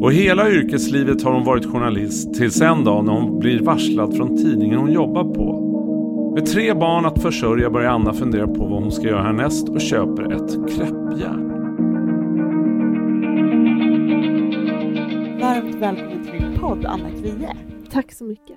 Och hela yrkeslivet har hon varit journalist tills en dag när hon blir varslad från tidningen hon jobbar på. Med 3 barn att försörja börjar Anna fundera på vad hon ska göra härnäst och köper ett kräppjärn. Varmt välkommen till min podd, Anna Kvier. Tack så mycket.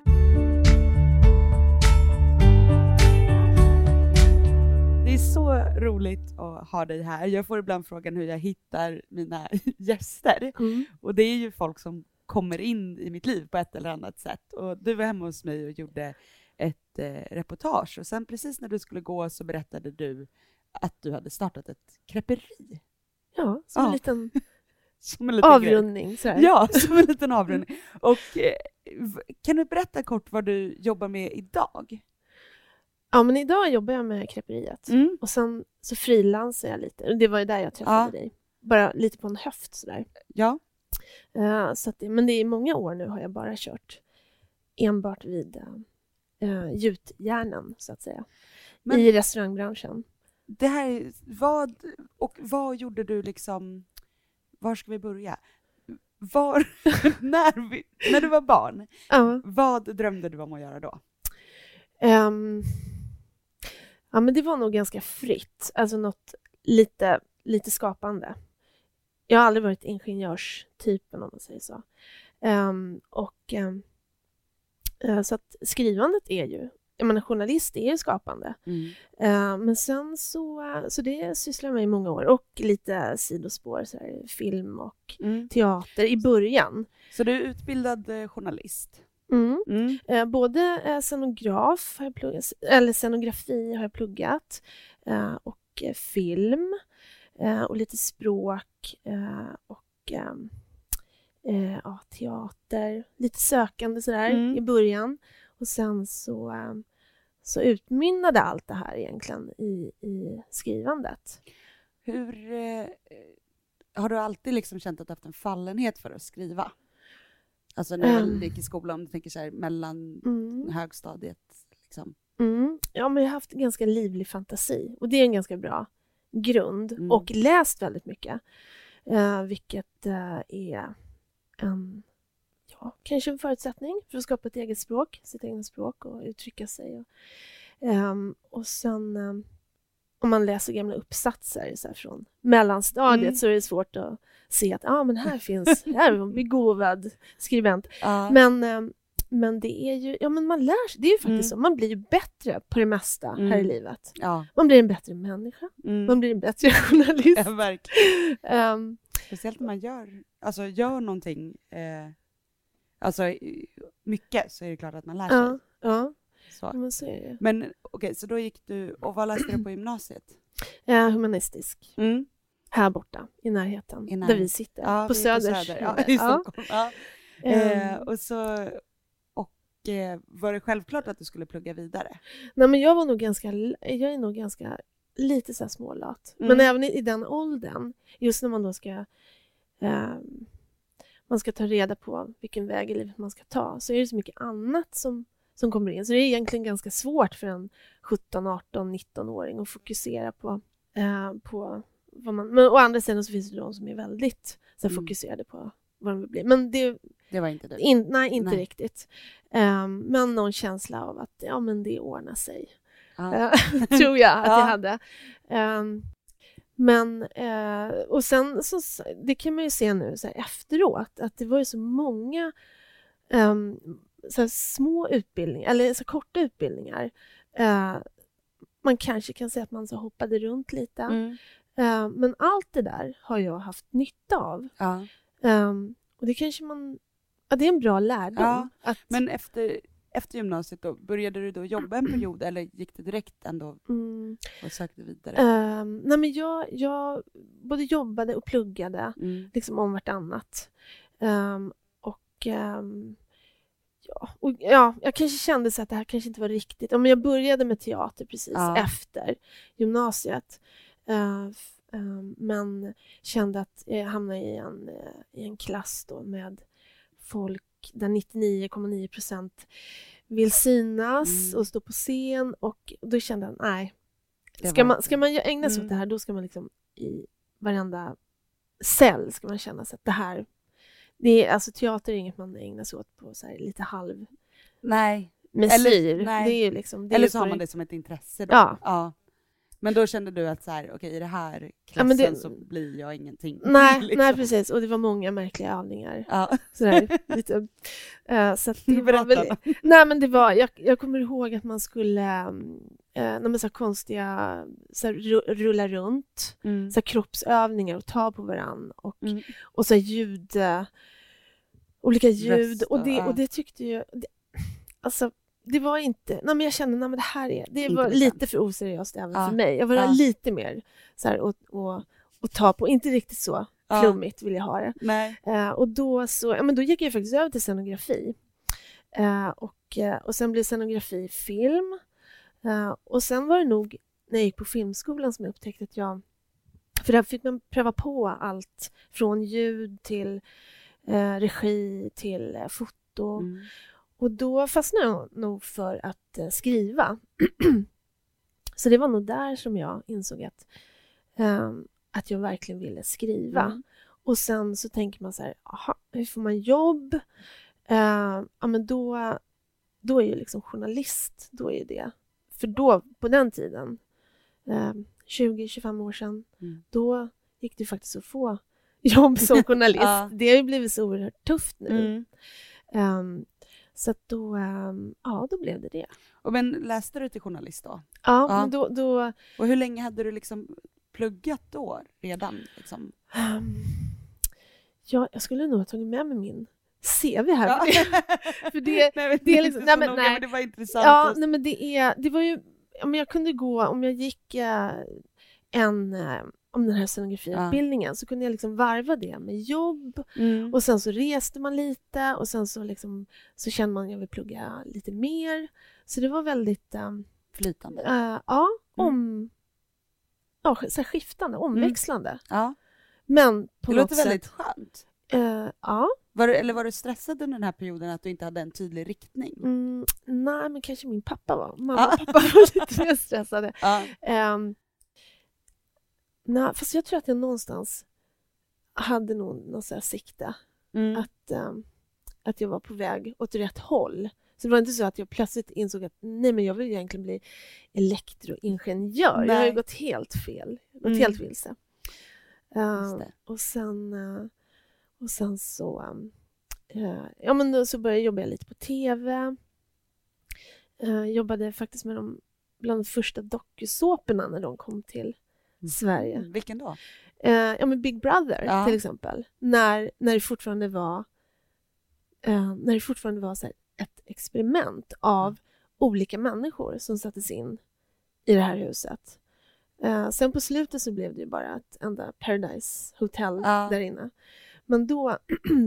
Det är så roligt att ha dig här. Jag får ibland frågan hur jag hittar mina gäster. Och det är ju folk som kommer in i mitt liv på ett eller annat sätt. Och du var hemma hos mig och gjorde ett reportage. Och sen precis när du skulle gå så berättade du att du hade startat ett kräperi. Ja, som en liten avrundning. Ja, som en liten avrundning. Och kan du berätta kort vad du jobbar med idag? Ja, men idag jobbar jag med kräperiet. Och sen så frilansar jag lite. Det var ju där jag träffade dig. Bara lite på en höft sådär. Ja. Så att det, men det är många år nu har jag bara kört enbart vid gjutjärnen så att säga. Men i restaurangbranschen. Det här, vad gjorde du liksom, var ska vi börja? När du var barn, vad drömde du om att göra då? Ja, men det var nog ganska fritt. Alltså något lite skapande. Jag har aldrig varit ingenjörstypen om man säger så. Så att skrivandet är ju, jag menar journalist är ju skapande. Men sen så det sysslar jag i många år. Och lite sidospår, så här, film och teater i början. Så du är utbildad journalist? Både scenograf har jag pluggat, eller scenografi har jag pluggat, och film, och lite språk, och teater, lite sökande sådär i början, och sen så utmynnade allt det här egentligen i skrivandet. Hur har du alltid liksom känt att du haft en fallenhet för att skriva? Alltså när du gick i skolan, om du tänker så här, mellan högstadiet liksom. Ja, men jag har haft en ganska livlig fantasi. Och det är en ganska bra grund. Och läst väldigt mycket. Vilket är en, kanske en förutsättning för att skapa ett eget språk. Sitt eget språk och uttrycka sig. Och sen om man läser gamla uppsatser så här, från mellanstadiet så är det svårt att se att men här är en begåvad skribent. Men det är ju, men man lär sig, det är ju faktiskt så, man blir ju bättre på det mesta här i livet. Man blir en bättre människa, man blir en bättre journalist. Ja, verkligen. Speciellt när man gör någonting mycket, så är det klart att man lär sig. Ja. Så. Men okej, så då gick du, och vad läste du på gymnasiet? Humanistisk. Här borta, i närheten, där vi sitter. Ja, på Söder. Ja, i Stockholm. Ja. Var det självklart att du skulle plugga vidare? Nej, men jag är nog ganska lite så här smålat. Mm. Men även i den åldern, just när man då ska man ska ta reda på vilken väg i livet man ska ta, så är det så mycket annat som kommer in. Så det är egentligen ganska svårt för en 17, 18, 19-åring att fokusera på vad man... Men å andra sidan så finns det de som är väldigt så här, fokuserade på vad de vill bli. Men det var inte det. Nej, inte riktigt. Men någon känsla av att ja, men det ordnar sig. Ah. Tror jag att jag hade. Och sen så, det kan man ju se nu så här, efteråt, att det var ju så många så här, små utbildningar, eller så här, korta utbildningar. Man kanske kan säga att man så hoppade runt lite. Mm. Men allt det där har jag haft nytta av. Ja. Och det kanske man... Ja, det är en bra lärdom. Ja. Men efter gymnasiet då, började du då jobba en period eller gick det direkt ändå och sökte vidare? Nej, men jag både jobbade och pluggade liksom om vartannat. Jag kanske kände så att det här kanske inte var riktigt. Ja, men jag började med teater precis efter gymnasiet. Men kände att jag hamnade i en klass då med folk där 99,9% vill synas och stå på scen, och då kände jag nej. Ska man ägna sig åt det här, då ska man liksom i varenda cell ska man känna sig att det här, det är alltså, teater är inget man ägnar sig åt på så här lite halv. Nej, eller nej. Det är ju liksom, det eller är så har man det som ett intresse då. Ja. Men då kände du att så här, okej, i det här klassen så blir jag ingenting. Nej, liksom. Nej, precis. Och det var många märkliga övningar. Ja. Sådär, lite. Så att det var väl, nej, men det var, jag kommer ihåg att man skulle, så här konstiga, så här, rulla runt. Så här, kroppsövningar och ta på varann. Och så här, olika ljud. Rösta, och det tyckte jag, alltså... Det var inte... Nej, men jag kände att det här är... Det var lite för oseriöst även för mig. Jag var lite mer så här och ta på. Inte riktigt så flummigt vill jag ha det. Nej. Och då så... Ja, men då gick jag faktiskt över till scenografi. Och sen blev scenografi film. Och sen var det nog när jag gick på filmskolan som jag upptäckte att jag... För där fick man pröva på allt. Från ljud till regi till foto. Mm. Och då fastnade jag nog för att skriva. Så det var nog där som jag insåg att jag verkligen ville skriva. Mm. Och sen så tänker man så här, aha, hur får man jobb? Ja, men då är ju liksom journalist, då är det. För då, på den tiden, 20-25 år sedan, då gick det faktiskt att få jobb som journalist. Det har ju blivit så oerhört tufft nu. Så att då, då blev det. Och men läste du till journalist då? Ja. Men då... Och hur länge hade du liksom pluggat då redan? Liksom? Jag skulle nog ha tagit med mig min CV här. Ja. För det, nej, men det är liksom... men det var intressant. Ja, nej, men det var ju... Om jag kunde gå, om jag gick om den här scenografiutbildningen så kunde jag liksom varva det med jobb och sen så reste man lite och sen så liksom så kände man att jag vill plugga lite mer, så det var väldigt flytande. Så skiftande, omväxlande. Men på det låter något väldigt sätt, skönt. Var du stressad under den här perioden att du inte hade en tydlig riktning? Nej, men kanske min pappa var. Mamma och pappa var lite mer stressade. Nej, fast jag tror att jag någonstans hade någon så här sikte att jag var på väg åt rätt håll. Så det var inte så att jag plötsligt insåg att nej, men jag vill egentligen bli elektroingenjör. Nej. Jag har ju gått helt fel. Helt vilse. Och sen så så började jag jobba lite på TV. Jobbade faktiskt med dem bland de första dokusåporna när de kom till Sverige. Vilken då? Men Big Brother till exempel. När det fortfarande var så här ett experiment av olika människor som sattes in i det här huset. Sen på slutet så blev det ju bara ett enda Paradise Hotel där inne. Men då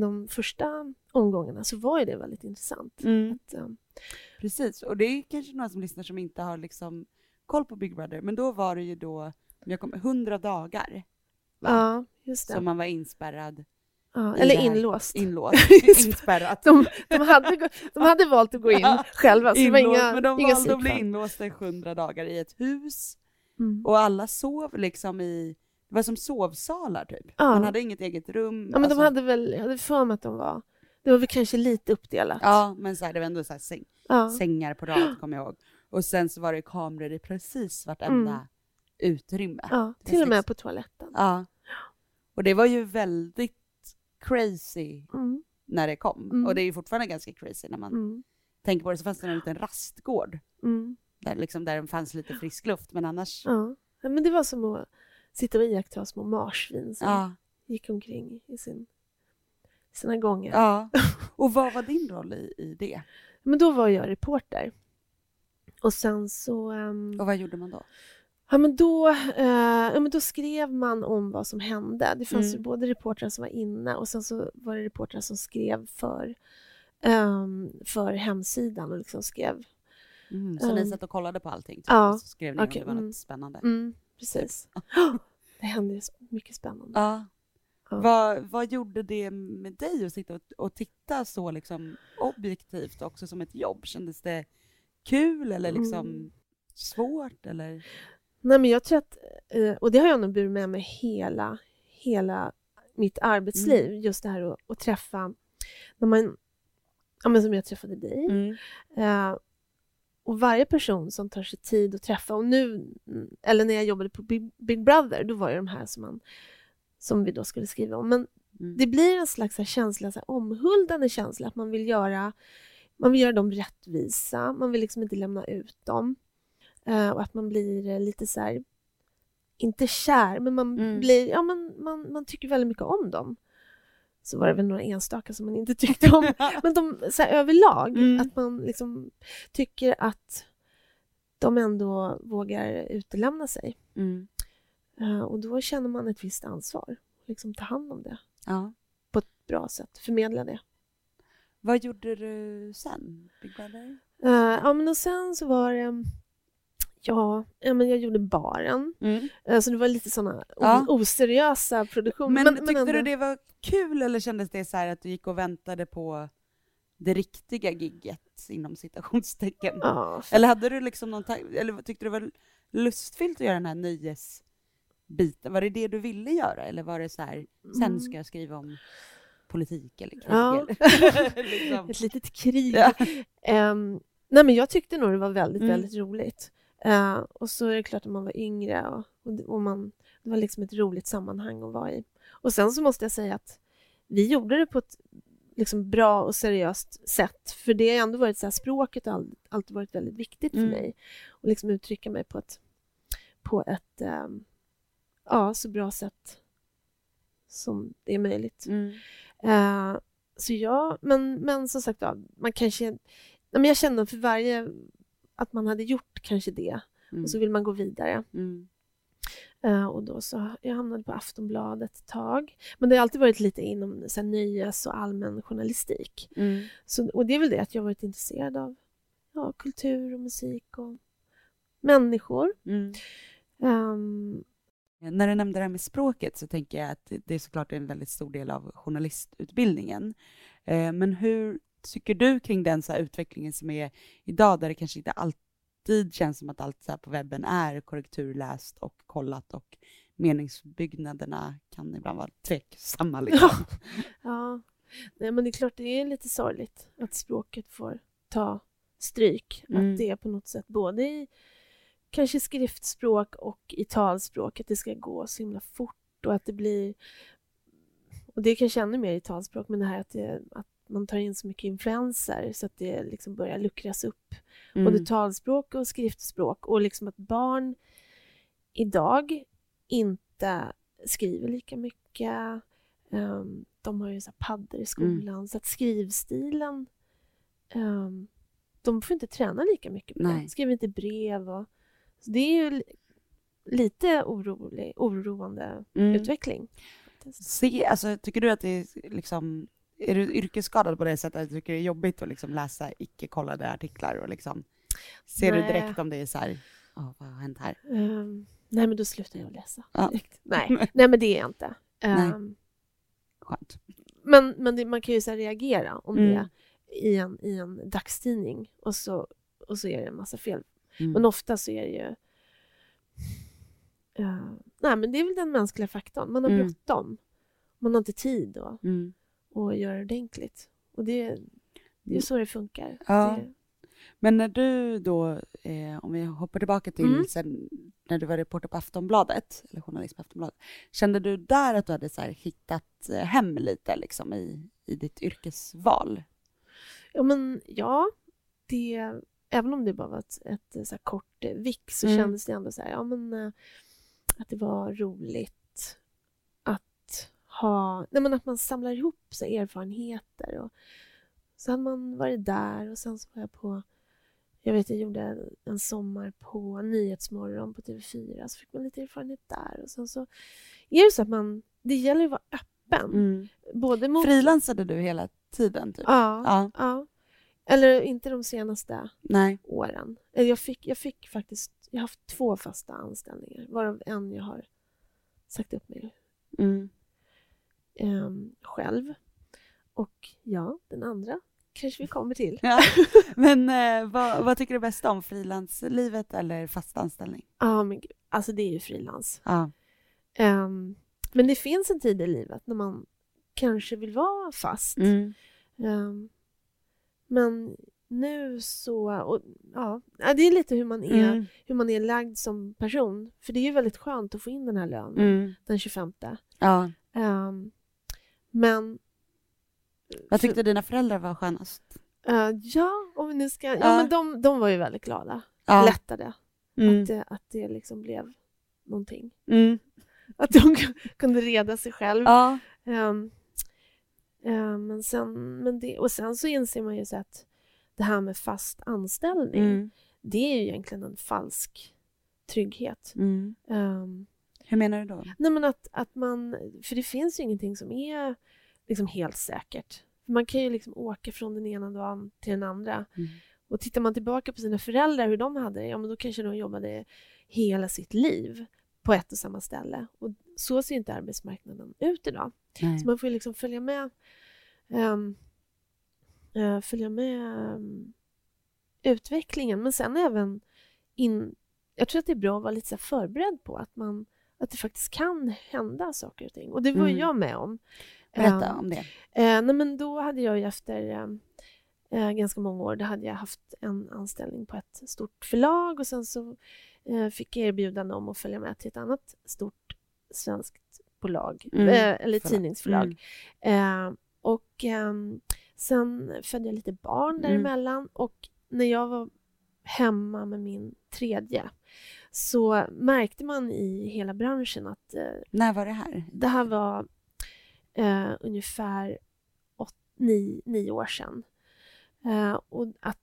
de första omgångarna så var ju det väldigt intressant. Precis, och det är kanske några som lyssnar som inte har liksom koll på Big Brother. Men då var det ju då, jag kom, 100 dagar. Va? Ja, just det. Som man var inspärrad. Ja, eller inlåst. Inspärrat. de hade valt att gå in själva. Så inlåst, inga, men de inga valde att bli inlåsta i 100 dagar i ett hus. Mm. Och alla sov liksom i... Det var som sovsalar typ. Ja. Man hade inget eget rum. Ja, men alltså, de hade väl... Jag hade för mig att de var... Det var väl kanske lite uppdelat. Ja, men så här, det var ändå så här sängar på rad, kommer jag ihåg. Och sen så var det kameror i precis vartenda utrymme. Ja, till och med på toaletten. Ja. Och det var ju väldigt crazy när det kom. Mm. Och det är ju fortfarande ganska crazy när man tänker på det. Så fanns det en liten rastgård. Mm. Där liksom, där det fanns lite frisk luft. Men annars... Ja, men det var som att sitta och iaktta små marsvin som gick omkring i sina gånger. Ja. Och vad var din roll i det? Men då var jag reporter. Och sen så... Och vad gjorde man då? Ja, men då skrev man om vad som hände. Det fanns ju både reportrar som var inne och sen så var det reportrar som skrev för hemsidan och liksom skrev. Mm, så ni satt och kollade på allting? Typ. Ja. Och så skrev ni om det var något spännande. Mm, precis. Det hände mycket spännande. Ja. Ja. Vad gjorde det med dig att sitta och titta så liksom objektivt också som ett jobb? Kändes det kul eller liksom svårt? Eller? Nej, men jag tror att, och det har jag nog burit med mig hela mitt arbetsliv. Just det här att träffa, när man, ja, men som jag träffade dig. Och varje person som tar sig tid att träffa. Och nu, eller när jag jobbade på Big Brother, då var det de här som vi då skulle skriva om. Men det blir en slags här känsla, så här omhuldande känsla. Att man vill göra dem rättvisa. Man vill liksom inte lämna ut dem. Och att man blir lite så här, inte kär, men man blir, ja, man tycker väldigt mycket om dem. Så var det väl några enstaka som man inte tyckte om. Men de, så här, överlag, att man liksom tycker att de ändå vågar utelämna sig. Mm. Och då känner man ett visst ansvar. Liksom ta hand om det. Ja. På ett bra sätt. Förmedla det. Vad gjorde du sen? Ja, men och sen så var det... Ja, men jag gjorde baren. Så det var lite sådana oseriösa produktioner. Men tyckte ändå... du det var kul, eller kändes det så här att du gick och väntade på det riktiga gigget inom citationstecken? Ja. Eller hade du liksom någon eller tyckte du det var lustfyllt att göra den här nyhetsbiten? Var det det du ville göra, eller var det så här, sen ska jag skriva om politik eller krig? Ja. Eller, liksom. Ett litet krig. Ja. Nej, men jag tyckte nog det var väldigt, väldigt roligt. Och så är det klart att man var yngre och det var liksom ett roligt sammanhang att vara i. Och sen så måste jag säga att vi gjorde det på ett liksom bra och seriöst sätt. För det har ändå varit så här, språket har alltid varit väldigt viktigt för mig. Och liksom uttrycka mig på ett så bra sätt som det är möjligt. Så ja, men som sagt, ja, man kanske... Men jag kände för varje... Att man hade gjort kanske det. Och så vill man gå vidare. Och då så jag hamnade på Aftonbladet ett tag. Men det har alltid varit lite inom så här, nyhets- och allmän journalistik. Så, och det är väl det att jag varit intresserad av kultur och musik och människor. När du nämnde det här med språket så tänker jag att det är såklart en väldigt stor del av journalistutbildningen. Men hur tycker du kring den så här utvecklingen som är idag, där det kanske inte alltid känns som att allt så här på webben är korrekturläst och kollat, och meningsbyggnaderna kan ibland vara tveksamma liksom. Ja. Nej, men det är klart, det är lite sorgligt att språket får ta stryk, att det är på något sätt både i kanske skriftspråk och i talspråk, att det ska gå så himla fort, och att det blir, och det kanske ännu mer i talspråk, men det här att man tar in så mycket influenser så att det liksom börjar luckras upp. Både talspråk och skriftspråk. Och liksom att barn idag inte skriver lika mycket. De har ju så här paddor i skolan. Så att skrivstilen, de får inte träna lika mycket på det. Skriver inte brev. Så det är ju lite oroande utveckling. Alltså, tycker du att det är liksom... Är du yrkesskadad på det sättet att du tycker det är jobbigt att liksom läsa icke-kollade artiklar? Och liksom, ser du direkt om det är så här vad har hänt här? Nej, men då slutar jag läsa. Ja. Nej, men det är jag inte. Skönt. Men det, man kan ju så här reagera om det i en dagstidning och så är det en massa fel. Mm. Men ofta så är det ju... nej, men det är väl den mänskliga faktorn. Man har bråttom. Man har inte tid och göra det ordentligt. Och det är så det funkar. Ja. Det... Men när du då, om vi hoppar tillbaka till sen när du var reporter på Aftonbladet, eller journalist på Aftonbladet, kände du där att du hade så här hittat hem lite liksom i ditt yrkesval? Ja, men ja, det... Även om det bara var ett så här kort vick så kändes det ändå så här, ja, men att det var roligt att ha, nej, men att man samlar ihop så här erfarenheter, och så hade man varit där, och sen så var jag på, jag gjorde en sommar på Nyhetsmorgon på TV4, så fick man lite erfarenhet där, och sen så är det så att man, det gäller att vara öppen. Både mot... Frilansade du hela tiden typ? Ja. Eller inte de senaste åren. Jag fick faktiskt, jag har haft 2 fasta anställningar, varav en jag har sagt upp mig själv. Och ja, den andra kanske vi kommer till. Ja. Men vad tycker du bäst om? Frilanslivet eller fast anställning? Men gud, alltså det är ju frilans. Men det finns en tid i livet när man kanske vill vara fast. Men nu så, det är lite hur man är lagd som person. För det är ju väldigt skönt att få in den här lönen den 25. Ja. Men vad tyckte dina föräldrar var skönast? Om vi nu ska, men de var ju väldigt glada. Ja. Lättade att det liksom blev någonting. Att de kunde reda sig själv. Ja. Men sen så inser man ju så att det här med fast anställning det är ju egentligen en falsk trygghet. Hur menar du då? Nej, men att man, för det finns ju ingenting som är liksom helt säkert. Man kan ju liksom åka från den ena dagen till den andra. Och tittar man tillbaka på sina föräldrar, hur de hade det, men då kanske de jobbade hela sitt liv på ett och samma ställe. Och så ser inte arbetsmarknaden ut idag. Nej. Så man får liksom följa med utvecklingen. Men sen även jag tror att det är bra att vara lite så förberedd på att det faktiskt kan hända saker och ting. Och det var jag med om. Berätta om det. Nej, men då hade jag ju efter ganska många år, då hade jag haft en anställning på ett stort förlag, och sen så fick jag erbjudande om att följa med till ett annat stort svenskt bolag, eller tidningsförlag. Sen födde jag lite barn däremellan, och när jag var hemma med min tredje så märkte man i hela branschen att... när var det här? Det här var ungefär 9 år sedan. Och att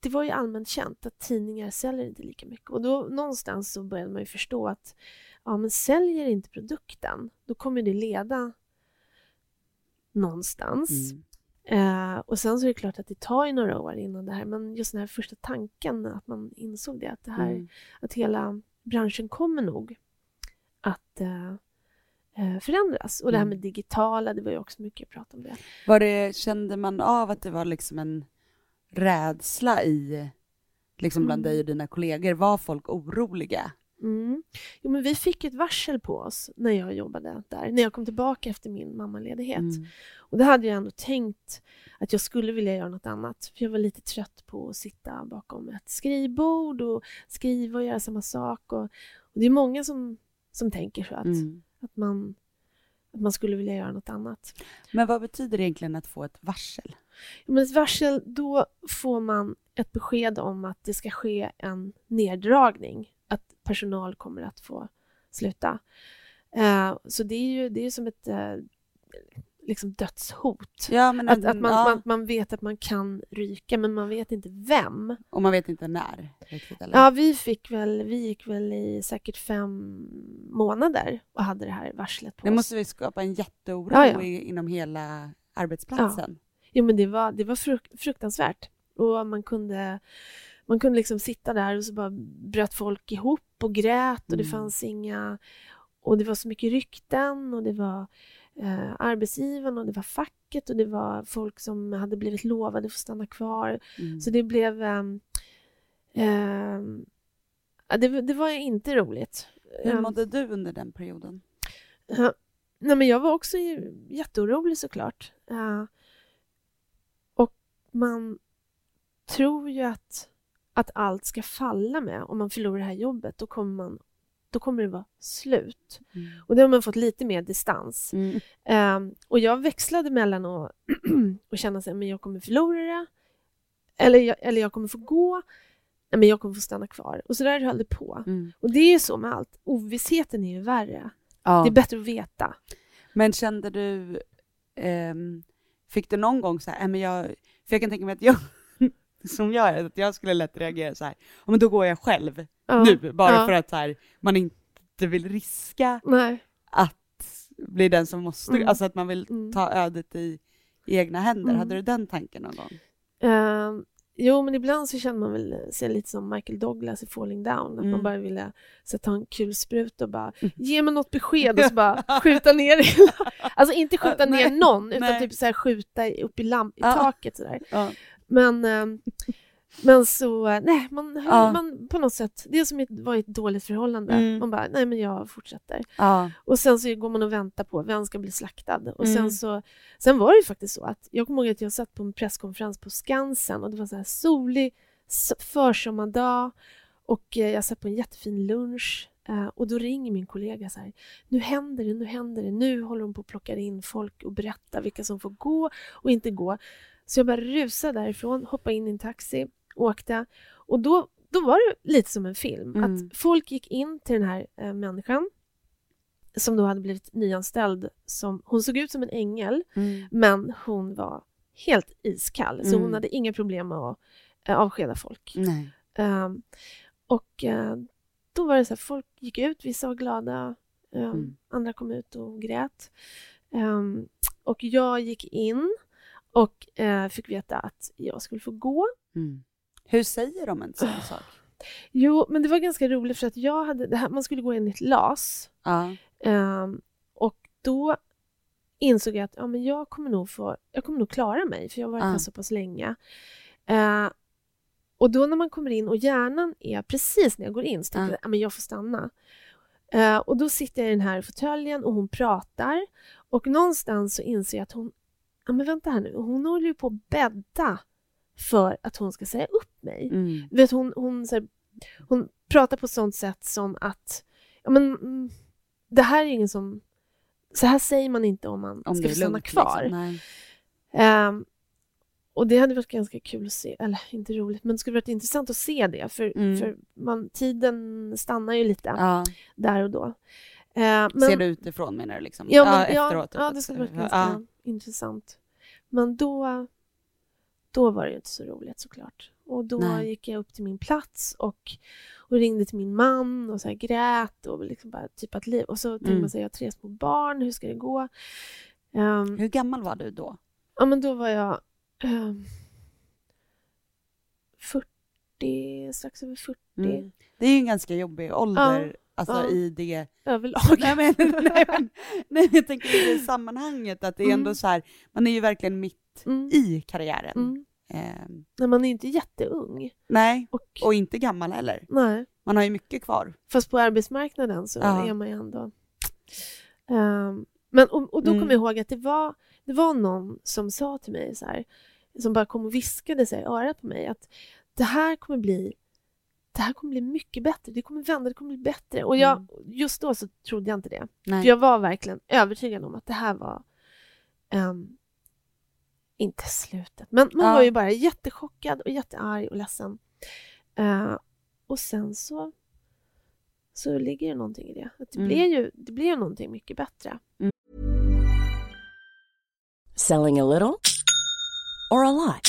det var ju allmänt känt att tidningar säljer inte lika mycket. Och då någonstans så började man ju förstå att men säljer inte produkten, då kommer det leda någonstans. Och sen så är det klart att det tar ju några år innan det här. Men just den här första tanken att man insåg det, att det här, att hela branschen kommer nog att förändras. Och det här med digitala, det var ju också mycket prat om det. Kände man av att det var liksom en rädsla i liksom bland dig och dina kollegor? Var folk oroliga? Jo, men vi fick ett varsel på oss när jag jobbade där, när jag kom tillbaka efter min mammaledighet. Och det hade jag ändå tänkt att jag skulle vilja göra något annat, för jag var lite trött på att sitta bakom ett skrivbord och skriva och göra samma sak, och det är många som tänker så att man skulle vilja göra något annat. Men vad betyder det egentligen att få ett varsel? Ja, men ett varsel, då får man ett besked om att det ska ske en neddragning. Att personal kommer att få sluta. Så det är ju som ett liksom dödshot. Ja, men man vet att man kan ryka, men man vet inte vem. Och man vet inte när. Riktigt, eller? Ja, vi gick väl i säkert 5 månader och hade det här varslet på oss. Det måste vi skapa en jätteoro inom hela arbetsplatsen. Ja. Jo, men det var fruktansvärt. Och man kunde man kunde liksom sitta där och så bara bröt folk ihop och grät och det fanns inga, och det var så mycket rykten och det var arbetsgivaren och det var facket och det var folk som hade blivit lovade att få stanna kvar. Så det blev det var inte roligt. Hur mådde du under den perioden? Nej, men jag var också jätteorolig såklart. Och man tror ju att allt ska falla med. Om man förlorar det här jobbet, då kommer det vara slut. Och då har man fått lite mer distans. Och jag växlade mellan att känna sig, men jag kommer förlora det. Eller jag kommer få gå. Men jag kommer få stanna kvar. Och så där höll det på. Och det är så med allt. Ovissheten är ju värre. Ja. Det är bättre att veta. Men kände du... fick du någon gång så här... för jag kan tänka mig att jag... som jag är, att jag skulle lätt reagera så här. Men då går jag själv nu. Bara för att så här, man inte vill riska att bli den som måste... Alltså att man vill ta ödet i egna händer. Hade du den tanken någon gång? Jo, men ibland så känner man väl sig lite som Michael Douglas i Falling Down. Att man bara ville ta en kulsprut och bara, ge mig något besked och så bara skjuta ner. Alltså inte skjuta ner någon, utan typ så här, skjuta upp i taket. Så där. Men så, nej, man på något sätt, det som var ett dåligt förhållande. Man bara, nej men jag fortsätter. Och sen så går man och väntar på vem ska bli slaktad. Och sen var det ju faktiskt så att, jag kommer ihåg att jag satt på en presskonferens på Skansen. Och det var så här solig försommardag. Och jag satt på en jättefin lunch. Och då ringer min kollega så här, nu händer det. Nu håller de på att plocka in folk och berätta vilka som får gå och inte gå. Så jag bara rusade därifrån, hoppade in i en taxi, åkte. Och då var det lite som en film. Att folk gick in till den här människan som då hade blivit nyanställd. Hon såg ut som en ängel, men hon var helt iskall. Så hon hade inga problem med att avskeda folk. Nej. Då var det så här, folk gick ut, vissa var glada, andra kom ut och grät. Och jag gick in. Och fick veta att jag skulle få gå. Hur säger de en sån sak? Jo, men det var ganska roligt för att jag hade det här, man skulle gå in i ett LAS. Och då insåg jag att men jag kommer nog klara mig. För jag har varit här så pass länge. Och då när man kommer in och hjärnan är precis när jag går in. Så tänkte jag, men jag får stanna. Och då sitter jag i den här fåtöljen och hon pratar. Och någonstans så inser jag att hon... men vänta här nu, hon håller ju på att bädda för att hon ska säga upp mig. Vet hon pratar på ett sånt sätt som att det här är ingen som, så här säger man inte om man om ska stanna lugnt, kvar. Liksom, och det hade varit ganska kul att se, eller inte roligt, men det skulle varit intressant att se det för tiden stannar ju lite där och då. Ser du utifrån menar du liksom? Ja, efteråt. Ja, det skulle varit ganska intressant. Men då var det ju inte så roligt såklart. Och då gick jag upp till min plats och ringde till min man och så här grät och liksom bara typ att liv. Och så tänkte man säga, jag har 3 små barn, hur ska det gå? Hur gammal var du då? Ja, men då var jag 40, strax över 40. Det är ju en ganska jobbig ålder. Alltså i det överlag. Nej, jag tänker i det sammanhanget att det är ändå så här, man är ju verkligen mitt i karriären. Nej, man är inte jätteung. Nej, och inte gammal heller. Nej. Man har ju mycket kvar. Fast på arbetsmarknaden så är man ju ändå. Men och då kom jag ihåg att det var någon som sa till mig så här, som bara kom och viskade sig i örat på mig att det här kommer bli mycket bättre. Det kommer vända, det kommer bli bättre. Och jag, just då så trodde jag inte det. Nej. För jag var verkligen övertygad om att det här var inte slutet. Men man var ju bara jättechockad och jättearg och ledsen. Och sen så ligger det någonting i det. Att det blir ju någonting mycket bättre. Selling a little or a lot?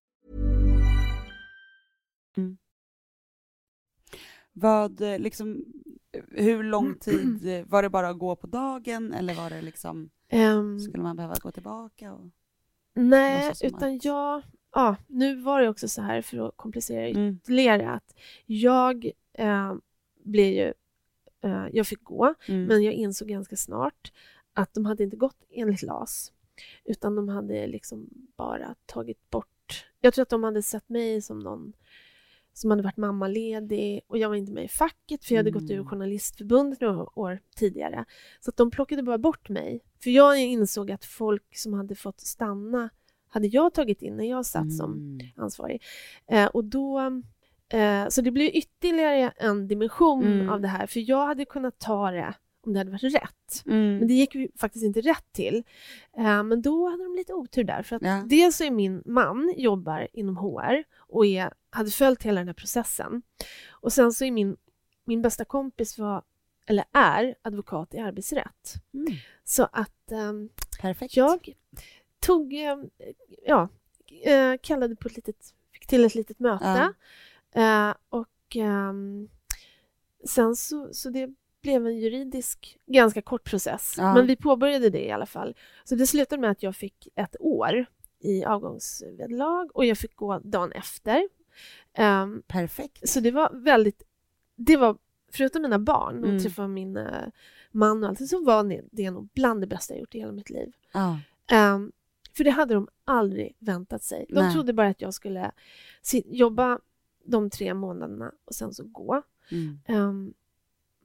Vad liksom, hur lång tid var det bara att gå på dagen, eller var det liksom skulle man behöva gå tillbaka och... Nej, utan jag nu var det också så här, för att komplicera ytterligare, att jag blev ju jag fick gå, men jag insåg ganska snart att de hade inte gått enligt LAS, utan de hade liksom bara tagit bort, jag tror att de hade sett mig som någon som hade varit mammaledig, och jag var inte med i facket för jag hade gått ur Journalistförbundet några år tidigare. Så att de plockade bara bort mig. För jag insåg att folk som hade fått stanna hade jag tagit in när jag satt som ansvarig. Och då, så det blev ytterligare en dimension av det här. För jag hade kunnat ta det om det hade varit rätt. Men det gick ju faktiskt inte rätt till. Men då hade de lite otur där. För att dels så är min man, jobbar inom HR och hade följt hela den här processen. Och sen så är min bästa kompis är advokat i arbetsrätt. Så att perfekt. Jag tog kallade på ett litet möte. Och sen så det blev en juridisk ganska kort process. Men vi påbörjade det i alla fall. Så det slutade med att jag fick 1 år i avgångsvedlag och jag fick gå dagen efter. Perfekt. Så det var väldigt, förutom mina barn och träffa min man och allt, så var det nog bland det bästa jag gjort i hela mitt liv. För det hade de aldrig väntat sig. De trodde bara att jag skulle jobba de 3 månaderna och sen så gå.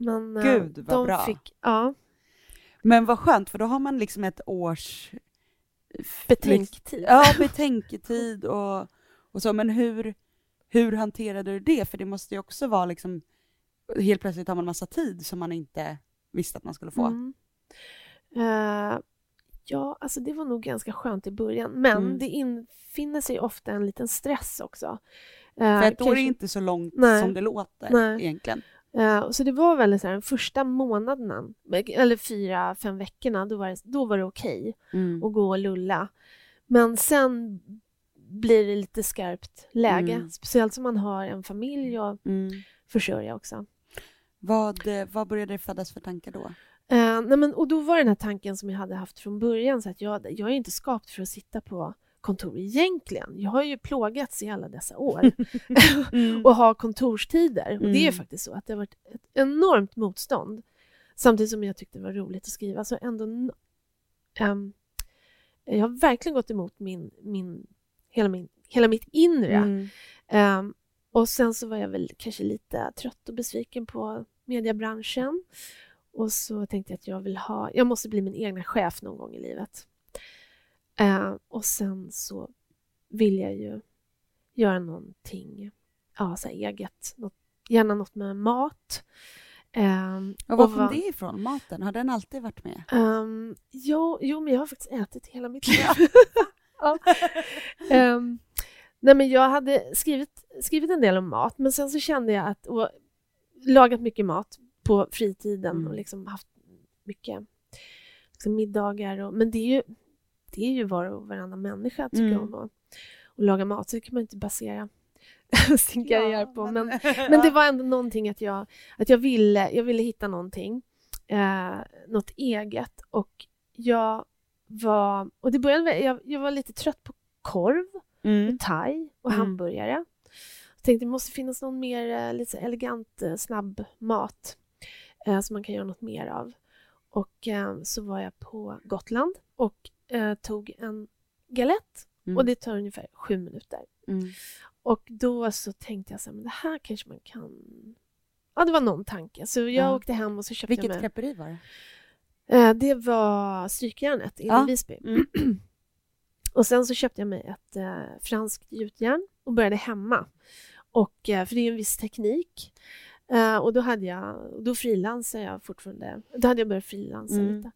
Men Gud, vad de bra. Men vad skönt, för då har man liksom 1 års betänketid. Betänketid och så. Men hur hanterade du det? För det måste ju också vara liksom, helt plötsligt har man massa tid som man inte visste att man skulle få. Alltså det var nog ganska skönt i början. Men det infinner sig ofta en liten stress också. För 1 år är inte så långt som det låter egentligen. Så det var väl så här, den första månaden, eller 4-5 veckorna, då var det okej att gå och lulla. Men sen blir det lite skarpt läge. Speciellt som man har en familj och försörja också. Vad började det födas för tankar då? Och då var den här tanken som jag hade haft från början, så att jag är inte skapt för att sitta på kontor egentligen. Jag har ju plågats i alla dessa år och har kontorstider. Och det är faktiskt så att det har varit ett enormt motstånd. Samtidigt som jag tyckte det var roligt att skriva. Så ändå jag har verkligen gått emot hela mitt inre. Och sen så var jag väl kanske lite trött och besviken på mediebranschen. Och så tänkte jag att jag måste bli min egna chef någon gång i livet. Och sen så vill jag ju göra någonting, så här eget, gärna något med mat. Och var kom det ifrån, maten? Har den alltid varit med? Men jag har faktiskt ätit hela mitt liv. Jag hade skrivit en del om mat, men sen så kände jag att, och lagat mycket mat på fritiden och liksom haft mycket liksom middagar. Men det är ju var och varannan människa tycker jag om och laga mat, så det kan man inte basera sin karriär på. Men det var ändå någonting att jag ville hitta någonting, något eget. Och jag var lite trött på korv och thai och hamburgare. Jag tänkte det måste finnas någon mer lite elegant, snabb mat som man kan göra något mer av. Och så var jag på Gotland och tog en galett och det tar ungefär 7 minuter. Och då så tänkte jag så här, men det här kanske man kan... Ja, det var någon tanke. Så jag åkte hem och så köpte jag mig... Vilket krepperi var det? Det var Strykjärnet i Visby. Och sen så köpte jag mig ett franskt gjutjärn och började hemma. Och, för det är ju en viss teknik. Och då frilansade jag fortfarande. Då hade jag börjat frilansa lite.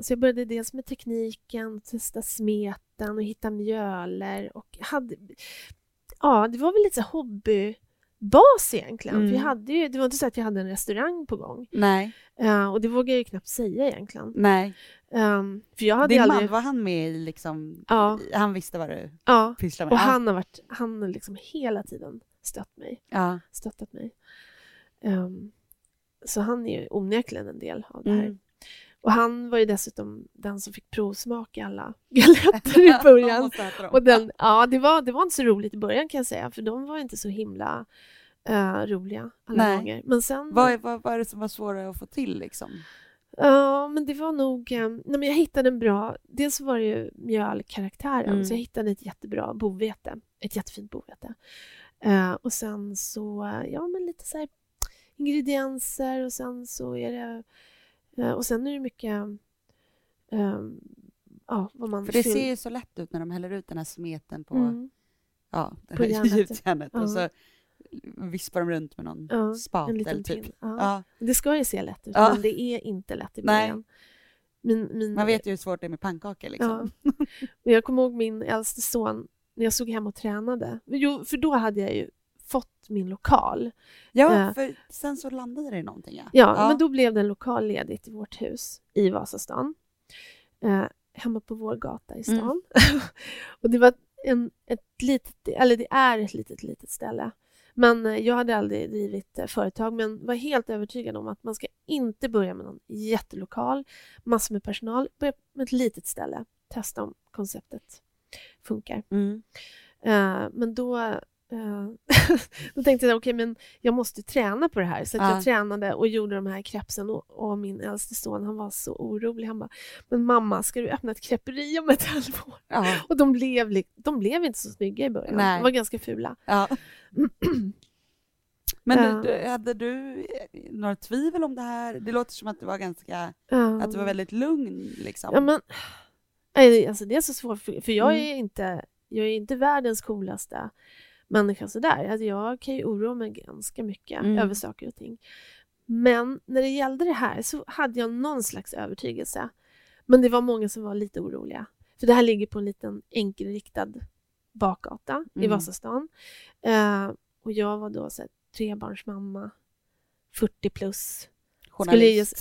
Så jag började dels med tekniken, testa smeten och hitta mjöler, och det var väl lite hobbybas egentligen. För jag hade ju, det var inte så att jag hade en restaurang på gång. Nej. Och det vågar jag ju knappt säga egentligen. Nej. För jag hade aldrig... man var han med liksom, han visste vad du pysslade med. Och han har liksom hela tiden stöttat mig. Så han är ju onekligen en del av det här. Och han var ju dessutom den som fick provsmaka alla galetter i början. Och det var inte så roligt i början kan jag säga. För de var inte så himla roliga alla gånger. Men sen, vad är det som var svårare att få till liksom? Ja, men det var nog... men jag hittade en bra... Dels var det ju mjölkaraktären. Så jag hittade ett jättebra bovete. Ett jättefint bovete. Och sen så... Ja, men lite så här ingredienser. Och sen så är det... Och sen är det mycket vad man... För det ser ju så lätt ut när de häller ut den här smeten på det på här gjutjärnet. Och så vispar de runt med någon spatel eller typ. Det ska ju se lätt ut, men det är inte lätt i början. Man vet ju hur svårt det är med pannkakor liksom. Men jag kommer ihåg min äldste son när jag såg hem och tränade. Jo, för då hade jag ju fått min lokal. Ja, för sen så landade det i någonting. Ja, men då blev det en lokal ledigt i vårt hus i Vasastan. Hemma på vår gata i stan. Och det var ett litet ställe. Men jag hade aldrig drivit företag, men var helt övertygad om att man ska inte börja med någon jättelokal, massor med personal. Börja med ett litet ställe. Testa om konceptet funkar. Men då tänkte jag okej, men jag måste träna på det här. Så att jag tränade och gjorde de här krepsen, och min äldste son, han var så orolig. Han bara, men mamma, ska du öppna ett krepperi om ett halvår? Och de blev inte så snygga i början. Nej. De var ganska fula. Men hade du några tvivel om det här? Det låter som att du var ganska att du var väldigt lugn liksom. Ja, men alltså det är så svårt, för jag är inte världens coolaste människa sådär. Alltså jag kan ju oroa mig ganska mycket över saker och ting. Men när det gällde det här så hade jag någon slags övertygelse. Men det var många som var lite oroliga. För det här ligger på en liten enkelriktad bakgata i Vasastan. Och jag var då så här, trebarnsmamma, 40 plus. Journalist.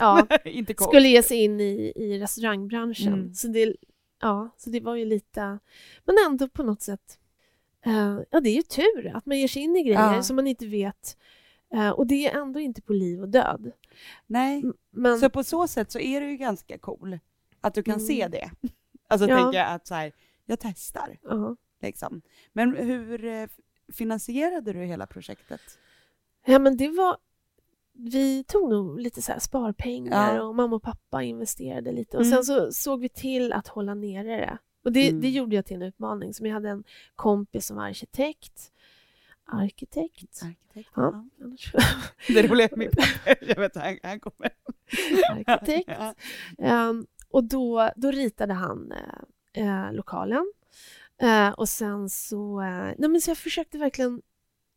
Skulle ge sig in i restaurangbranschen. Så det var ju lite... Men ändå på något sätt... det är ju tur att man ger sig in i grejer som man inte vet Och det är ändå inte på liv och död. Nej, men så på så sätt så är det ju ganska cool att du kan se det. Alltså tänker jag att så här, jag testar. Liksom. Men hur finansierade du hela projektet? Ja, men det var, vi tog nog lite så här sparpengar och mamma och pappa investerade lite. Och sen så såg vi till att hålla nere det. Och det gjorde jag till en utmaning. Som jag hade en kompis som var arkitekt. Ja. Det roliga är min pappa. Jag vet att han kommer. Arkitekt. Och då ritade han lokalen. Och sen så... nej, men så jag försökte verkligen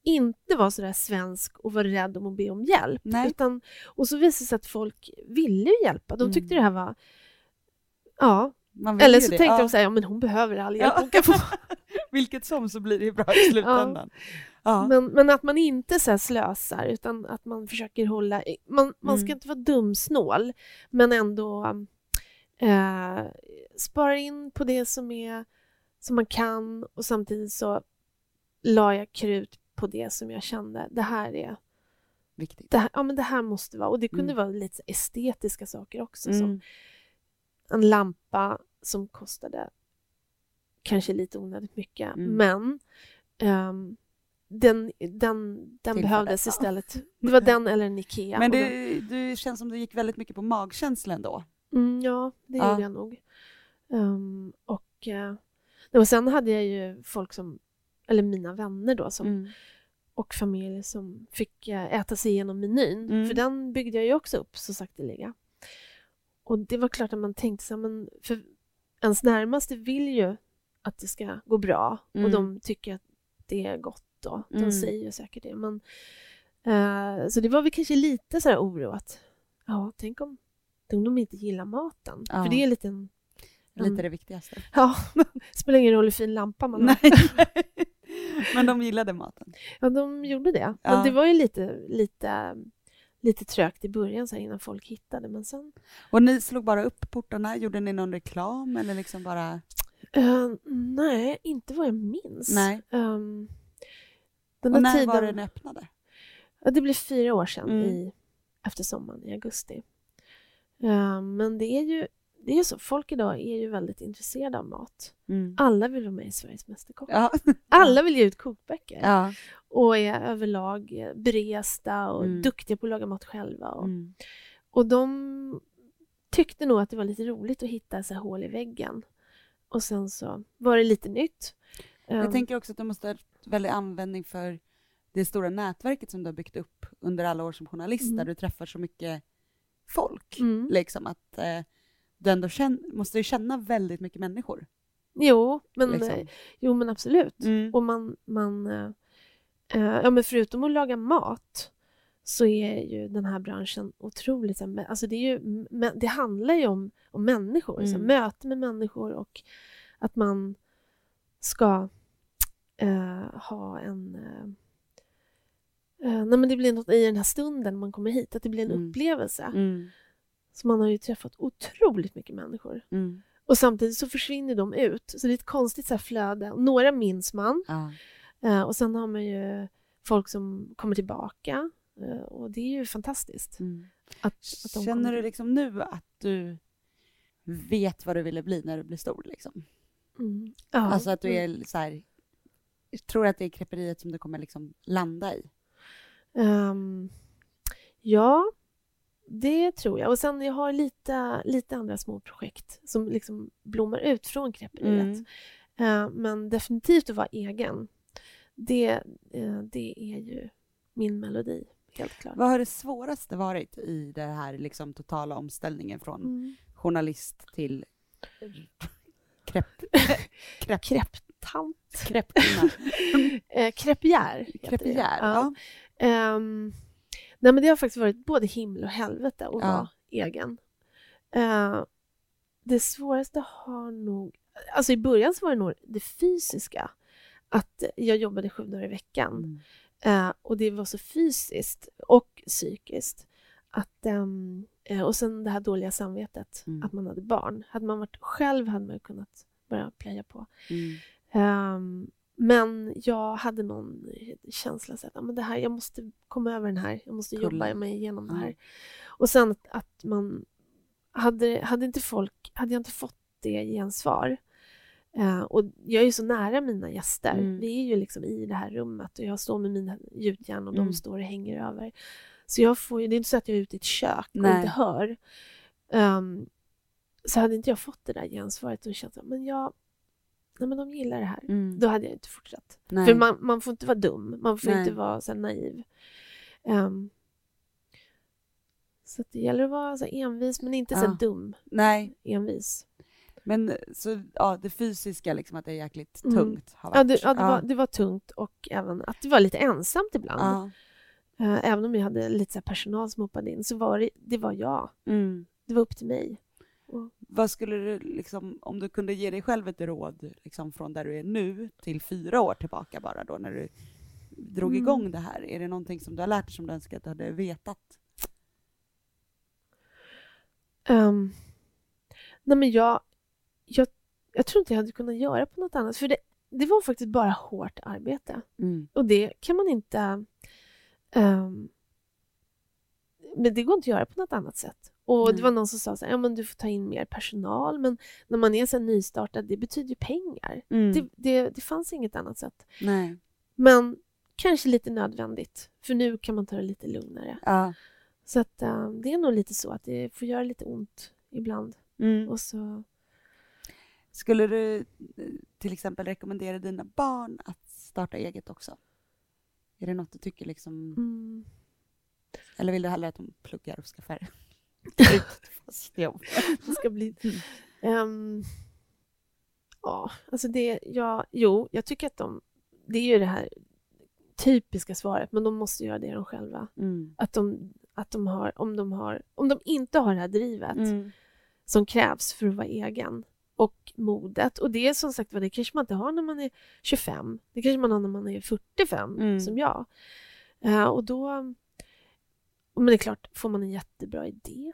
inte vara så där svensk och vara rädd om att be om hjälp. Utan, och så visade det sig att folk ville hjälpa. De tyckte det här var... Ja. Eller så tänkte de så här, ja, men hon behöver all hjälp. Hon kan få... Vilket som så blir det ju bra i slutändan. Ja. Men att man inte så här slösar, utan att man försöker hålla... Man ska inte vara dumsnål, men ändå spara in på det som man kan, och samtidigt så la jag krut på det som jag kände. Det här är viktigt. Det här måste vara. Och det kunde vara lite estetiska saker också. Som en lampa som kostade kanske lite onödigt mycket. Men den behövdes istället. Det var den eller en Ikea. Men du känns som du gick väldigt mycket på magkänslan då. Ja, det gjorde jag nog. Och sen hade jag ju folk som, eller mina vänner då, som, och familj som fick äta sig igenom menyn. För den byggde jag ju också upp så sakteliga. Och det var klart att man tänkte så här, men för ens närmaste vill ju att det ska gå bra. Och de tycker att det är gott då. De säger ju säkert det. Men, så det var väl kanske lite så här oro att, ja, tänk om de inte gillar maten. För det är lite lite det viktigaste. Ja, spelar ingen roll hur fin lampa man har. Men de gillade maten. Ja, de gjorde det. Men det var ju lite trögt i början så här, innan folk hittade, men sen... Och ni slog bara upp portarna? Gjorde ni någon reklam eller liksom bara... nej, inte vad jag minns. Nej. Den och när tiden... var den öppnade? Det blev 4 år sedan efter sommaren i augusti. Men det är ju så, folk idag är ju väldigt intresserade av mat. Alla vill vara med i Sveriges mästerkock. Alla vill ge ut kokböcker. Och är överlag beresta och duktiga på att laga mat själva. Och de tyckte nog att det var lite roligt att hitta så här hål i väggen. Och sen så var det lite nytt. Jag tänker också att de måste ha väldigt användning för det stora nätverket som du har byggt upp under alla år som journalist. Där du träffar så mycket folk. Liksom att... du ändå måste ju känna väldigt mycket människor. Jo, men absolut. Och men förutom att laga mat så är ju den här branschen otroligt, alltså det handlar ju om människor, så möte med människor, och att man ska ha en nej, men det blir något i den här stunden man kommer hit, att det blir en upplevelse. Så man har ju träffat otroligt mycket människor. Och samtidigt så försvinner de ut. Så det är ett konstigt så här flöde. Några minns man. Och sen har man ju folk som kommer tillbaka. Och det är ju fantastiskt. Att de känner du liksom nu att du vet vad du ville bli när du blir stor? Liksom? Alltså att du är så här... Jag tror att det är kreperiet som du kommer liksom landa i. Ja... Det tror jag. Och sen jag har lite andra små projekt som liksom blommar ut från krepperiet. Men definitivt att vara egen. Det är ju min melodi, helt klart. Vad har det svåraste varit i det här liksom totala omställningen från journalist till kreppjär? Nej, men det har faktiskt varit både himmel och helvete att vara egen. Det svåraste har nog... Alltså i början så var det nog det fysiska. Att jag jobbade 7 dagar i veckan. Och det var så fysiskt och psykiskt. Att, och sen det här dåliga samvetet. Att man hade barn. Hade man varit själv hade man kunnat börja playa på. Men jag hade någon känsla så att men det här, jag måste komma över den här. Jag måste jobba mig igenom det här. Och sen att man hade jag inte fått det gensvar. Och jag är ju så nära mina gäster. Vi är ju liksom i det här rummet och jag står med mina ljudjärn och de står och hänger över. Så jag får ju, det är inte så att jag är ute i ett kök och inte hör. Så hade inte jag fått det där gensvaret och känt men jag nej men de gillar det här. Då hade jag inte fortsatt. Nej. För man får inte vara dum. Man får inte vara så naiv. Så att det gäller att vara så envis men inte så dum. Nej. Envis. Men så ja, det fysiska liksom att det är jäkligt tungt. Har varit. Det var tungt och även att det var lite ensamt ibland. Ja. Även om jag hade lite så här personal som hoppade in så var det var jag. Mm. Det var upp till mig. Vad skulle du liksom, om du kunde ge dig själv ett råd liksom från där du är nu till 4 år tillbaka bara då när du drog igång det här, är det någonting som du har lärt dig som du önskar att du hade vetat? Nej men jag tror inte jag hade kunnat göra på något annat för det var faktiskt bara hårt arbete och det kan man inte men det går inte att göra på något annat sätt. Och det var någon som sa så här, ja men du får ta in mer personal. Men när man är så nystartad, det betyder ju pengar. Det fanns inget annat sätt. Nej. Men kanske lite nödvändigt. För nu kan man ta det lite lugnare. Ja. Så att det är nog lite så att det får göra lite ont ibland. Och så... Skulle du till exempel rekommendera dina barn att starta eget också? Är det något du tycker liksom... Eller vill du hellre att de pluggar och skaffar? Det ska bli alltså det jag tycker att det är ju det här typiska svaret men de måste göra det de själva att de har om de inte har det här drivet som krävs för att vara egen och modet och det är som sagt vad det kanske man inte har när man är 25 det kanske man har när man är 45 som jag och då. Men det är klart, får man en jättebra idé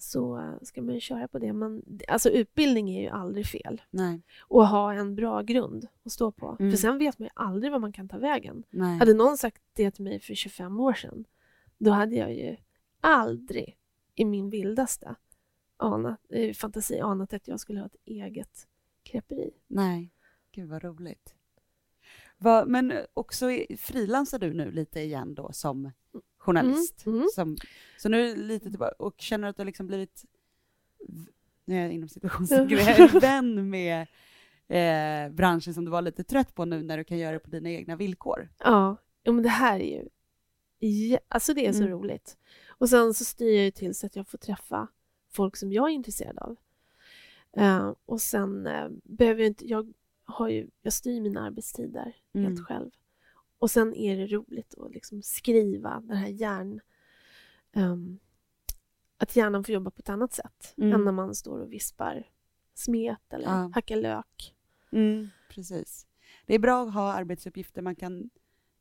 så ska man ju köra på det. Men, alltså utbildning är ju aldrig fel. Nej. Och ha en bra grund att stå på. För sen vet man ju aldrig vad man kan ta vägen. Nej. Hade någon sagt det till mig för 25 år sedan, då hade jag ju aldrig i min vildaste fantasi anat att jag skulle ha ett eget kräperi. Nej, gud vad roligt. Men också frilansar du nu lite igen då som... journalist. Så nu lite tillbaka och känner att du liksom blivit nu är jag inom situationstecken vän med branschen som du var lite trött på nu när du kan göra det på dina egna villkor. Ja, men det här är ju alltså det är så roligt. Och sen så styr jag ju till så att jag får träffa folk som jag är intresserad av. Och sen behöver jag inte jag styr mina arbetstider helt själv. Och sen är det roligt att liksom skriva den här att hjärnan får jobba på ett annat sätt än när man står och vispar smet eller hackar lök. Precis. Det är bra att ha arbetsuppgifter man kan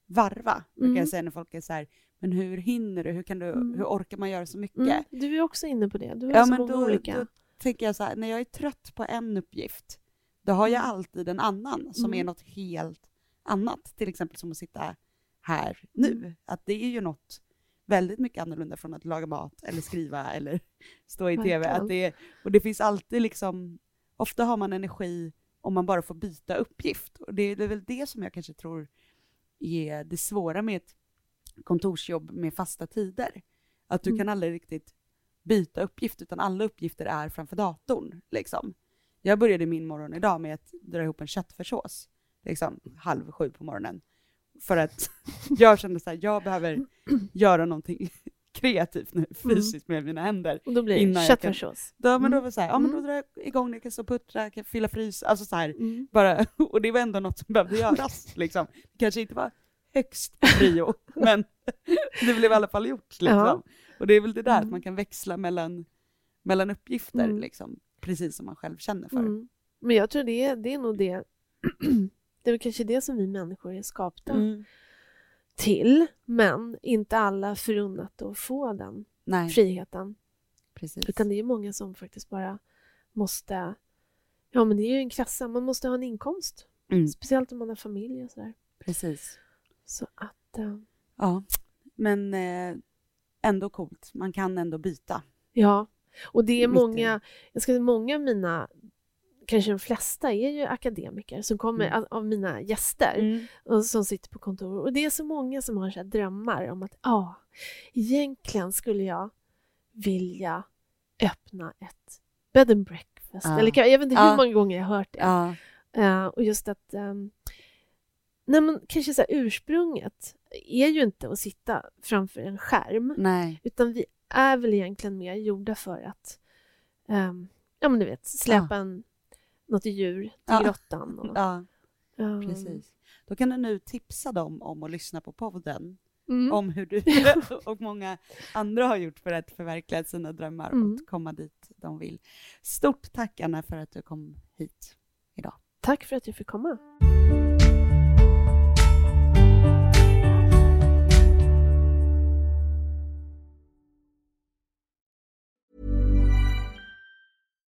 varva. Kan jag säga när folk är så här, men hur hinner du? Hur orkar man göra så mycket? Du är också inne på det. Du har så många olika. Då tänker jag så här, när jag är trött på en uppgift, då har jag alltid en annan som är något helt annat, till exempel som att sitta här nu, att det är ju något väldigt mycket annorlunda från att laga mat eller skriva eller stå i tv att det är, och det finns alltid liksom, ofta har man energi om man bara får byta uppgift och det är väl det som jag kanske tror är det svåra med ett kontorsjobb med fasta tider, att du kan aldrig riktigt byta uppgift utan alla uppgifter är framför datorn liksom. Jag började min morgon idag med att dra ihop en köttfärssås liksom 6:30 på morgonen. För att jag kände så här, jag behöver göra någonting kreativt nu, fysiskt med mina händer. Och då blir det köttfärssås. Då var så här, men då drar jag igång, jag kan stå och puttra, jag kan fylla frys. Alltså så här, bara, och det var ändå något som behövde göras. Liksom. Kanske inte var högst prio, men det blev i alla fall gjort. Liksom. Ja. Och det är väl det där att man kan växla mellan uppgifter, liksom, precis som man själv känner för. Men jag tror det är nog det... Det är kanske det som vi människor är skapta till. Men inte alla förunnat att få den friheten. Precis. Utan det är många som faktiskt bara måste... Ja, men det är ju en krassa. Man måste ha en inkomst. Mm. Speciellt om man har familj och sådär. Precis. Så att... Ja, men ändå coolt. Man kan ändå byta. Ja, och det är många... Jag ska säga, många av mina... Kanske de flesta är ju akademiker som kommer av mina gäster och som sitter på kontor. Och det är så många som har så här drömmar om att egentligen skulle jag vilja öppna ett bed and breakfast. Ja. Eller, jag vet inte hur många gånger jag har hört det. Ja. Och just att nej, men kanske så här, ursprunget är ju inte att sitta framför en skärm. Nej. Utan vi är väl egentligen mer gjorda för att men du vet, släpa något djur till grottan. Och, precis. Då kan du nu tipsa dem om att lyssna på podden. Mm. Om hur du och många andra har gjort för att förverkliga sina drömmar och komma dit de vill. Stort tack, Anna, för att du kom hit idag. Tack för att jag fick komma.